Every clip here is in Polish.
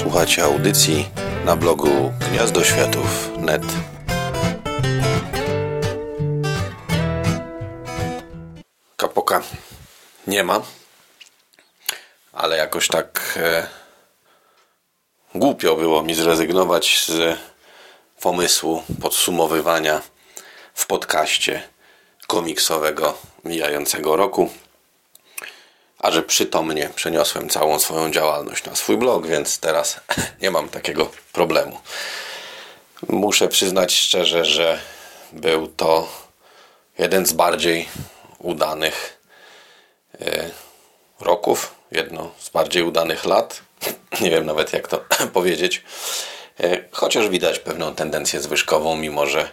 Słuchacie audycji na blogu Gniazdo Światów.net. Kapoka nie ma, ale jakoś tak głupio było mi zrezygnować z pomysłu podsumowywania w podcaście komiksowego mijającego roku. A że przytomnie przeniosłem całą swoją działalność na swój blog, więc teraz nie mam takiego problemu. Muszę przyznać szczerze, że był to jeden z bardziej udanych roków, jedno z bardziej udanych lat. Nie wiem nawet jak to powiedzieć. Chociaż widać pewną tendencję zwyżkową, mimo że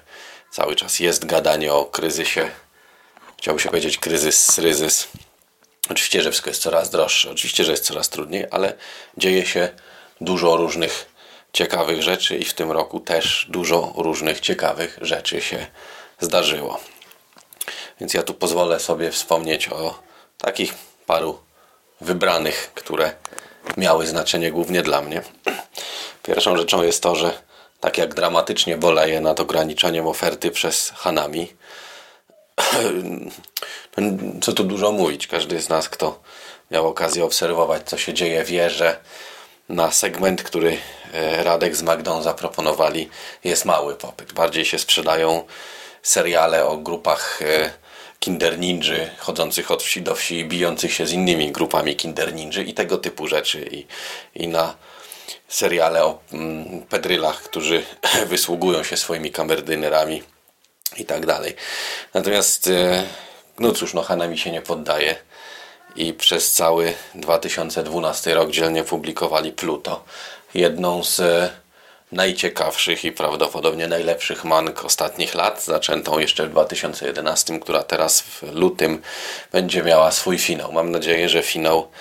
cały czas jest gadanie o kryzysie. Chciałbym się powiedzieć kryzys. Oczywiście, że wszystko jest coraz droższe, oczywiście, że jest coraz trudniej, ale dzieje się dużo różnych ciekawych rzeczy i w tym roku też dużo różnych ciekawych rzeczy się zdarzyło. Więc ja tu pozwolę sobie wspomnieć o takich paru wybranych, które miały znaczenie głównie dla mnie. Pierwszą rzeczą jest to, że tak jak dramatycznie boleję nad ograniczaniem oferty przez Hanami, co tu dużo mówić, każdy z nas, kto miał okazję obserwować, co się dzieje, wie, że na segment, który Radek z Magdą zaproponowali, jest mały popyt. Bardziej się sprzedają seriale o grupach Kinder Ninży chodzących od wsi do wsi i bijących się z innymi grupami Kinder Ninży i tego typu rzeczy, i na seriale o pedrylach, którzy wysługują się swoimi kamerdynerami i tak dalej. Natomiast no cóż, Hanami się nie poddaje i przez cały 2012 rok dzielnie publikowali Pluto, jedną z najciekawszych i prawdopodobnie najlepszych mang ostatnich lat, zaczętą jeszcze w 2011, która teraz w lutym będzie miała swój finał. Mam nadzieję, że finał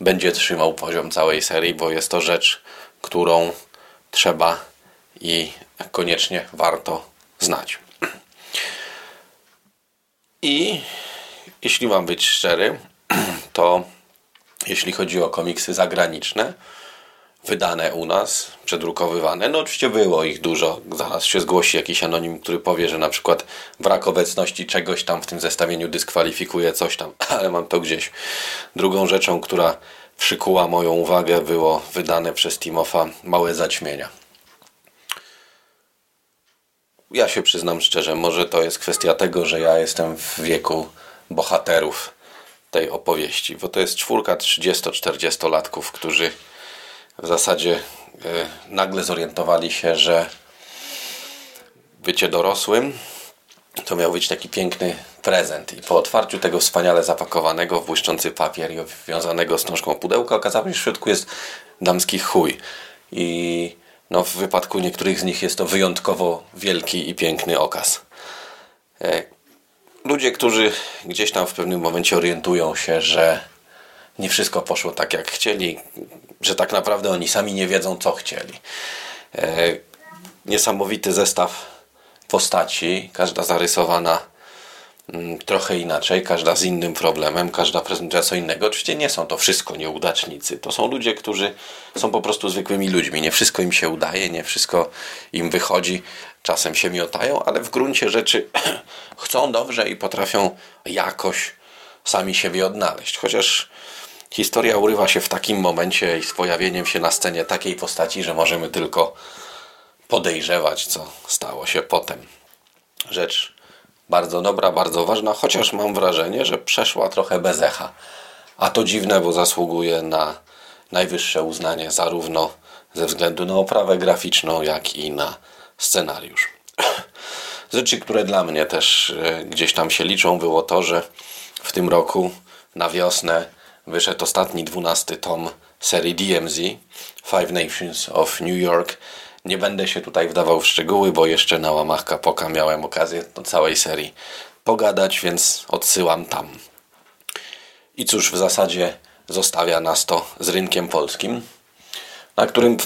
będzie trzymał poziom całej serii, bo jest to rzecz, którą trzeba i koniecznie warto znać. I jeśli mam być szczery, to jeśli chodzi o komiksy zagraniczne, wydane u nas, przedrukowywane, no oczywiście było ich dużo, zaraz się zgłosi jakiś anonim, który powie, że na przykład brak obecności czegoś tam w tym zestawieniu dyskwalifikuje coś tam, ale mam to gdzieś. Drugą rzeczą, która przykuła moją uwagę, było wydane przez Timofa Małe Zaćmienia. Ja się przyznam szczerze, może to jest kwestia tego, że ja jestem w wieku bohaterów tej opowieści, bo to jest czwórka 30-40-latków, którzy w zasadzie nagle zorientowali się, że bycie dorosłym to miał być taki piękny prezent i po otwarciu tego wspaniale zapakowanego w błyszczący papier i obwiązanego wstążką pudełka okazało się, że w środku jest damski chuj i no, w wypadku niektórych z nich jest to wyjątkowo wielki i piękny okaz. Ludzie, którzy gdzieś tam w pewnym momencie orientują się, że nie wszystko poszło tak jak chcieli, że tak naprawdę oni sami nie wiedzą co chcieli. Niesamowity zestaw postaci, każda zarysowana trochę inaczej, każda z innym problemem, każda prezentuje co innego. Oczywiście nie są to wszystko nieudacznicy, to są ludzie, którzy są po prostu zwykłymi ludźmi, nie wszystko im się udaje, nie wszystko im wychodzi, czasem się miotają, ale w gruncie rzeczy chcą dobrze i potrafią jakoś sami siebie odnaleźć, chociaż historia urywa się w takim momencie i z pojawieniem się na scenie takiej postaci, że możemy tylko podejrzewać, co stało się potem. Rzecz bardzo dobra, bardzo ważna, chociaż mam wrażenie, że przeszła trochę bez echa. A to dziwne, bo zasługuje na najwyższe uznanie zarówno ze względu na oprawę graficzną, jak i na scenariusz. Rzeczy, które dla mnie też gdzieś tam się liczą, było to, że w tym roku na wiosnę wyszedł ostatni 12 tom serii DMZ Five Nations of New York. Nie będę się tutaj wdawał w szczegóły, bo jeszcze na łamach Kapoka miałem okazję o całej serii pogadać, więc odsyłam tam. I cóż, w zasadzie zostawia nas to z rynkiem polskim, na którym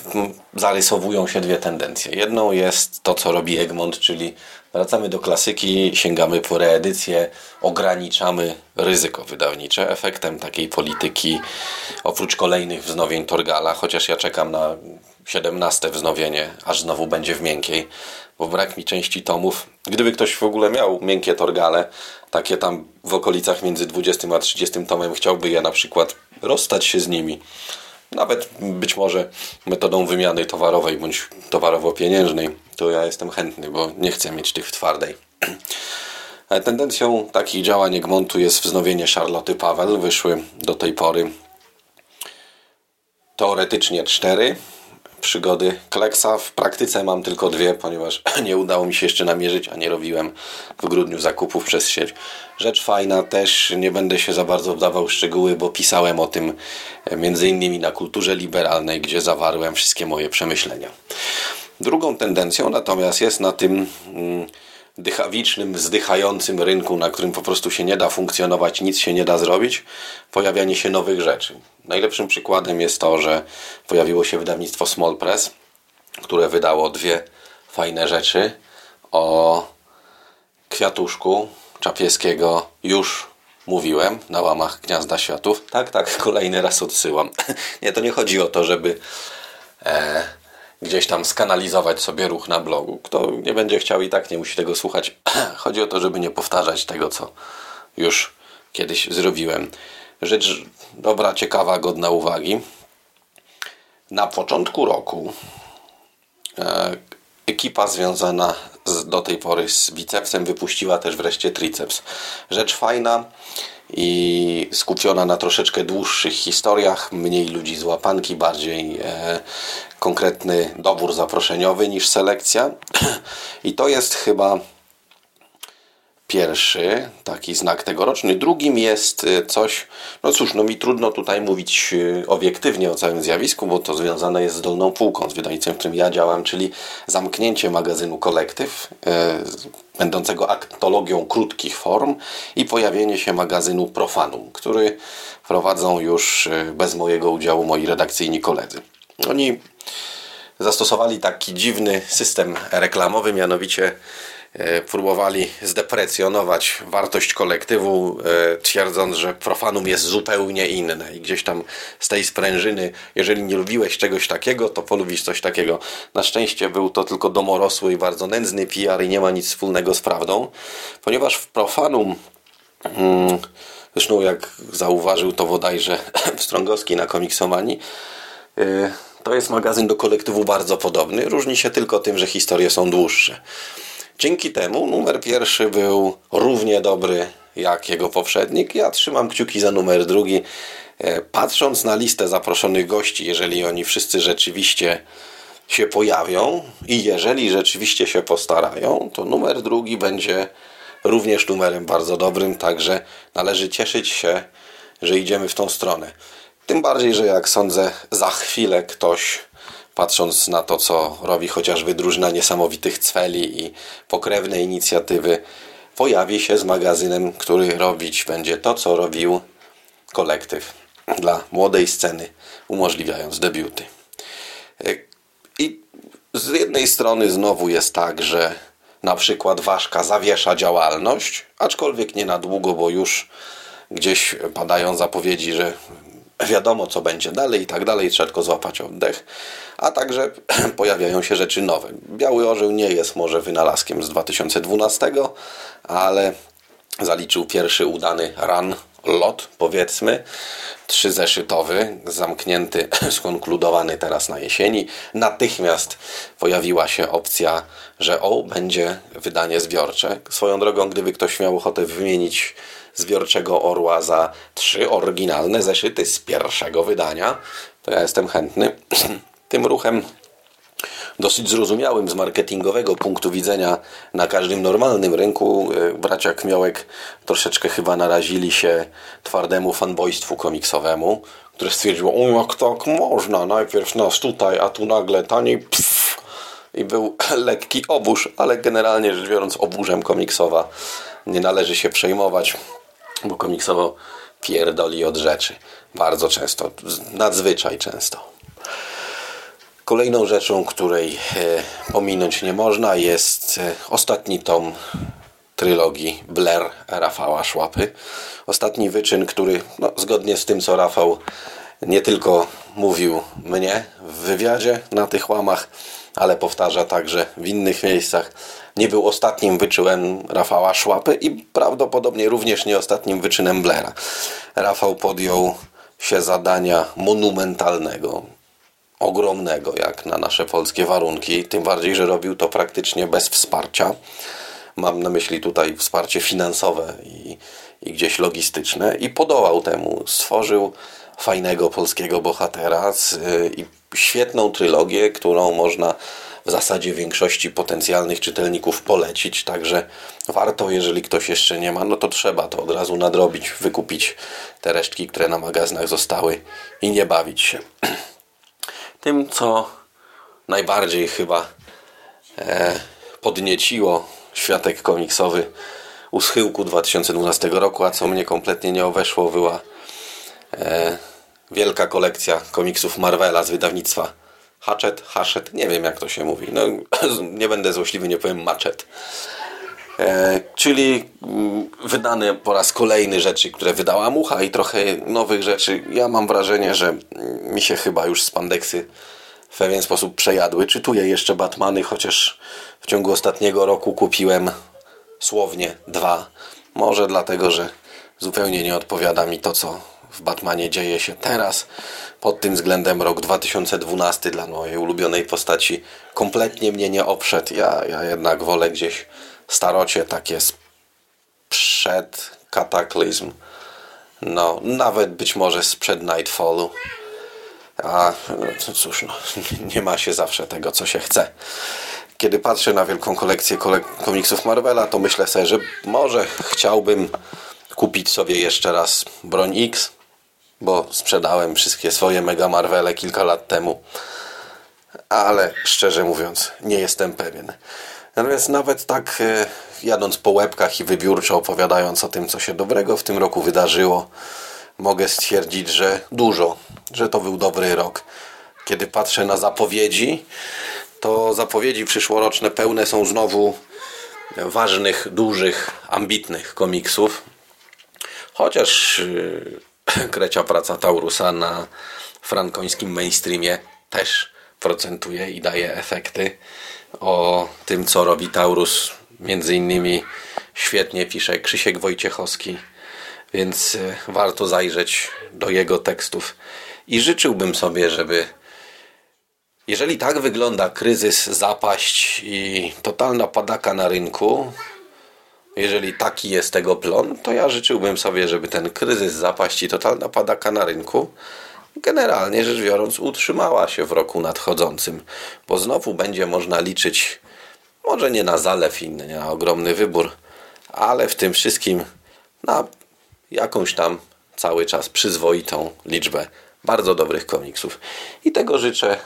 zarysowują się dwie tendencje. Jedną jest to, co robi Egmont, czyli wracamy do klasyki, sięgamy po reedycję, ograniczamy ryzyko wydawnicze. Efektem takiej polityki, oprócz kolejnych wznowień Torgala, chociaż ja czekam na 17 wznowienie, aż znowu będzie w miękkiej, bo brak mi części tomów. Gdyby ktoś w ogóle miał miękkie Torgale, takie tam w okolicach między 20 a 30 tomem, chciałby je na przykład rozstać się z nimi. Nawet być może metodą wymiany towarowej bądź towarowo-pieniężnej, to ja jestem chętny, bo nie chcę mieć tych w twardej. Tendencją takich działań Egmontu jest wznowienie Charloty Paweł. Wyszły do tej pory teoretycznie 4 przygody Kleksa. W praktyce mam tylko 2, ponieważ nie udało mi się jeszcze namierzyć, a nie robiłem w grudniu zakupów przez sieć. Rzecz fajna, też nie będę się za bardzo wdawał w szczegóły, bo pisałem o tym m.in. na Kulturze Liberalnej, gdzie zawarłem wszystkie moje przemyślenia. Drugą tendencją natomiast jest na tym dychawicznym, zdychającym rynku, na którym po prostu się nie da funkcjonować, nic się nie da zrobić, pojawianie się nowych rzeczy. Najlepszym przykładem jest to, że pojawiło się wydawnictwo Small Press, które wydało 2 fajne rzeczy o Kwiatuszku Czapieskiego. Już mówiłem na łamach Gniazda Światów. Tak, kolejny raz odsyłam. Nie, to nie chodzi o to, żeby gdzieś tam skanalizować sobie ruch na blogu. Kto nie będzie chciał i tak nie musi tego słuchać. Chodzi o to, żeby nie powtarzać tego, co już kiedyś zrobiłem. Rzecz dobra, ciekawa, godna uwagi. Na początku roku ekipa związana do tej pory z bicepsem wypuściła też wreszcie triceps. Rzecz fajna i skupiona na troszeczkę dłuższych historiach, mniej ludzi z łapanki, bardziej konkretny dobór zaproszeniowy niż selekcja. I to jest chyba pierwszy taki znak tegoroczny. Drugim jest coś, mi trudno tutaj mówić obiektywnie o całym zjawisku, bo to związane jest z Dolną Półką, z wydawnictwem, w którym ja działam, czyli zamknięcie magazynu Kolektyw, będącego aktologią krótkich form, i pojawienie się magazynu Profanum, który prowadzą już bez mojego udziału moi redakcyjni koledzy. Oni zastosowali taki dziwny system reklamowy, mianowicie próbowali zdeprecjonować wartość kolektywu, twierdząc, że Profanum jest zupełnie inne i gdzieś tam z tej sprężyny, jeżeli nie lubiłeś czegoś takiego, to polubisz coś takiego. Na szczęście był to tylko domorosły i bardzo nędzny PR i nie ma nic wspólnego z prawdą, ponieważ w Profanum, zresztą jak zauważył to bodajże Strągowski na komiksomani, to jest magazyn do kolektywu bardzo podobny, różni się tylko tym, że historie są dłuższe. Dzięki temu numer 1 był równie dobry jak jego poprzednik. Ja trzymam kciuki za numer 2. Patrząc na listę zaproszonych gości, jeżeli oni wszyscy rzeczywiście się pojawią i jeżeli rzeczywiście się postarają, to numer 2 będzie również numerem bardzo dobrym, także należy cieszyć się, że idziemy w tą stronę. Tym bardziej, że jak sądzę, za chwilę ktoś, patrząc na to, co robi chociażby drużyna niesamowitych cweli i pokrewne inicjatywy, pojawi się z magazynem, który robić będzie to, co robił kolektyw dla młodej sceny, umożliwiając debiuty. I z jednej strony znowu jest tak, że na przykład Waszka zawiesza działalność, aczkolwiek nie na długo, bo już gdzieś padają zapowiedzi, że wiadomo, co będzie dalej i tak dalej, trzeba tylko złapać oddech, a także pojawiają się rzeczy nowe. Biały Orzeł nie jest może wynalazkiem z 2012, ale zaliczył pierwszy udany lot, powiedzmy, 3-zeszytowy, zamknięty, skonkludowany teraz na jesieni. Natychmiast pojawiła się opcja, że będzie wydanie zbiorcze. Swoją drogą, gdyby ktoś miał ochotę wymienić Zbiorczego Orła za 3 oryginalne zeszyty z pierwszego wydania, to ja jestem chętny. Tym ruchem, dosyć zrozumiałym z marketingowego punktu widzenia na każdym normalnym rynku, bracia Kmiołek troszeczkę chyba narazili się twardemu fanboystwu komiksowemu, które stwierdziło, jak tak można, najpierw nas tutaj, a tu nagle taniej, i był lekki oburz, ale generalnie rzecz biorąc, oburzem komiksowa nie należy się przejmować, bo komiksowo pierdoli od rzeczy. Bardzo często, nadzwyczaj często. Kolejną rzeczą, której pominąć nie można, jest ostatni tom trylogii Blair Rafała Szłapy. Ostatni wyczyn, który zgodnie z tym, co Rafał nie tylko mówił mnie w wywiadzie na tych łamach, ale powtarza także w innych miejscach, nie był ostatnim wyczynem Rafała Szłapy i prawdopodobnie również nie ostatnim wyczynem Blaira. Rafał podjął się zadania monumentalnego, ogromnego jak na nasze polskie warunki, tym bardziej, że robił to praktycznie bez wsparcia. Mam na myśli tutaj wsparcie finansowe i gdzieś logistyczne, i podołał temu. Stworzył fajnego polskiego bohatera i świetną trylogię, którą można w zasadzie większości potencjalnych czytelników polecić, także warto, jeżeli ktoś jeszcze nie ma, to trzeba to od razu nadrobić, wykupić te resztki, które na magazynach zostały i nie bawić się. Tym, co najbardziej chyba podnieciło światek komiksowy u schyłku 2012 roku, a co mnie kompletnie nie obeszło, była wielka kolekcja komiksów Marvela z wydawnictwa Hatchet, nie wiem jak to się mówi, nie będę złośliwy, nie powiem Matchet, czyli wydane po raz kolejny rzeczy, które wydała Mucha, i trochę nowych rzeczy. Ja mam wrażenie, że mi się chyba już spandeksy w pewien sposób przejadły. Czytuję jeszcze Batmany, chociaż w ciągu ostatniego roku kupiłem słownie 2, może dlatego, że zupełnie nie odpowiada mi to, co w Batmanie dzieje się teraz. Pod tym względem rok 2012 dla mojej ulubionej postaci kompletnie mnie nie obszedł. Ja jednak wolę gdzieś starocie takie sprzed Kataklizm, nawet być może sprzed Nightfallu. A cóż, nie ma się zawsze tego, co się chce. Kiedy patrzę na wielką kolekcję komiksów Marvela, to myślę sobie, że może chciałbym kupić sobie jeszcze raz broń X, bo sprzedałem wszystkie swoje Mega Marvele kilka lat temu, ale szczerze mówiąc nie jestem pewien. Natomiast nawet tak jadąc po łebkach i wybiórczo opowiadając o tym, co się dobrego w tym roku wydarzyło, mogę stwierdzić, że że to był dobry rok. Kiedy patrzę na zapowiedzi, to zapowiedzi przyszłoroczne pełne są znowu ważnych, dużych, ambitnych komiksów. Chociaż krecia praca Taurusa na frankońskim mainstreamie też procentuje i daje efekty. O tym, co robi Taurus, między innymi świetnie pisze Krzysiek Wojciechowski, więc warto zajrzeć do jego tekstów. I życzyłbym sobie, żeby, jeżeli tak wygląda kryzys, zapaść i totalna padaka na rynku, jeżeli taki jest tego plon, to ja życzyłbym sobie, żeby ten kryzys, zapaść i totalna padaka na rynku generalnie rzecz biorąc utrzymała się w roku nadchodzącym, bo znowu będzie można liczyć może nie na zalew i nie na ogromny wybór, ale w tym wszystkim na jakąś tam cały czas przyzwoitą liczbę bardzo dobrych komiksów. I tego życzę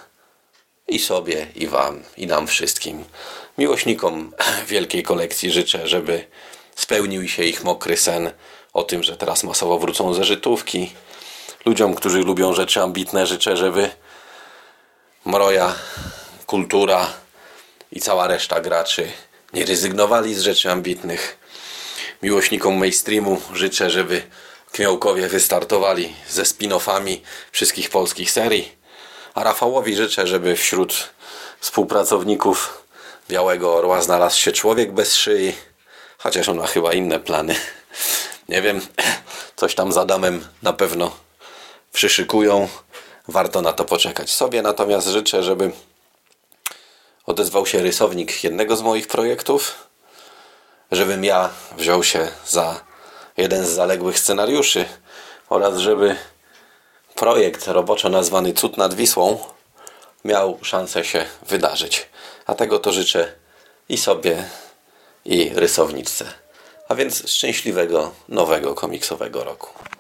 i sobie, i wam, i nam wszystkim. Miłośnikom wielkiej kolekcji życzę, żeby spełnił się ich mokry sen o tym, że teraz masowo wrócą ze Żytówki. Ludziom, którzy lubią rzeczy ambitne, życzę, żeby Mroja, Kultura i cała reszta graczy nie rezygnowali z rzeczy ambitnych. Miłośnikom mainstreamu życzę, żeby Kmiołkowie wystartowali ze spin-offami wszystkich polskich serii. A Rafałowi życzę, żeby wśród współpracowników Białego Orła znalazł się człowiek bez szyi, chociaż on ma chyba inne plany. Nie wiem, coś tam z Adamem na pewno przyszykują. Warto na to poczekać. Sobie natomiast życzę, żeby odezwał się rysownik jednego z moich projektów, żebym ja wziął się za jeden z zaległych scenariuszy oraz żeby projekt roboczo nazwany Cud nad Wisłą miał szansę się wydarzyć. A tego to życzę i sobie, i rysowniczce. A więc szczęśliwego nowego komiksowego roku.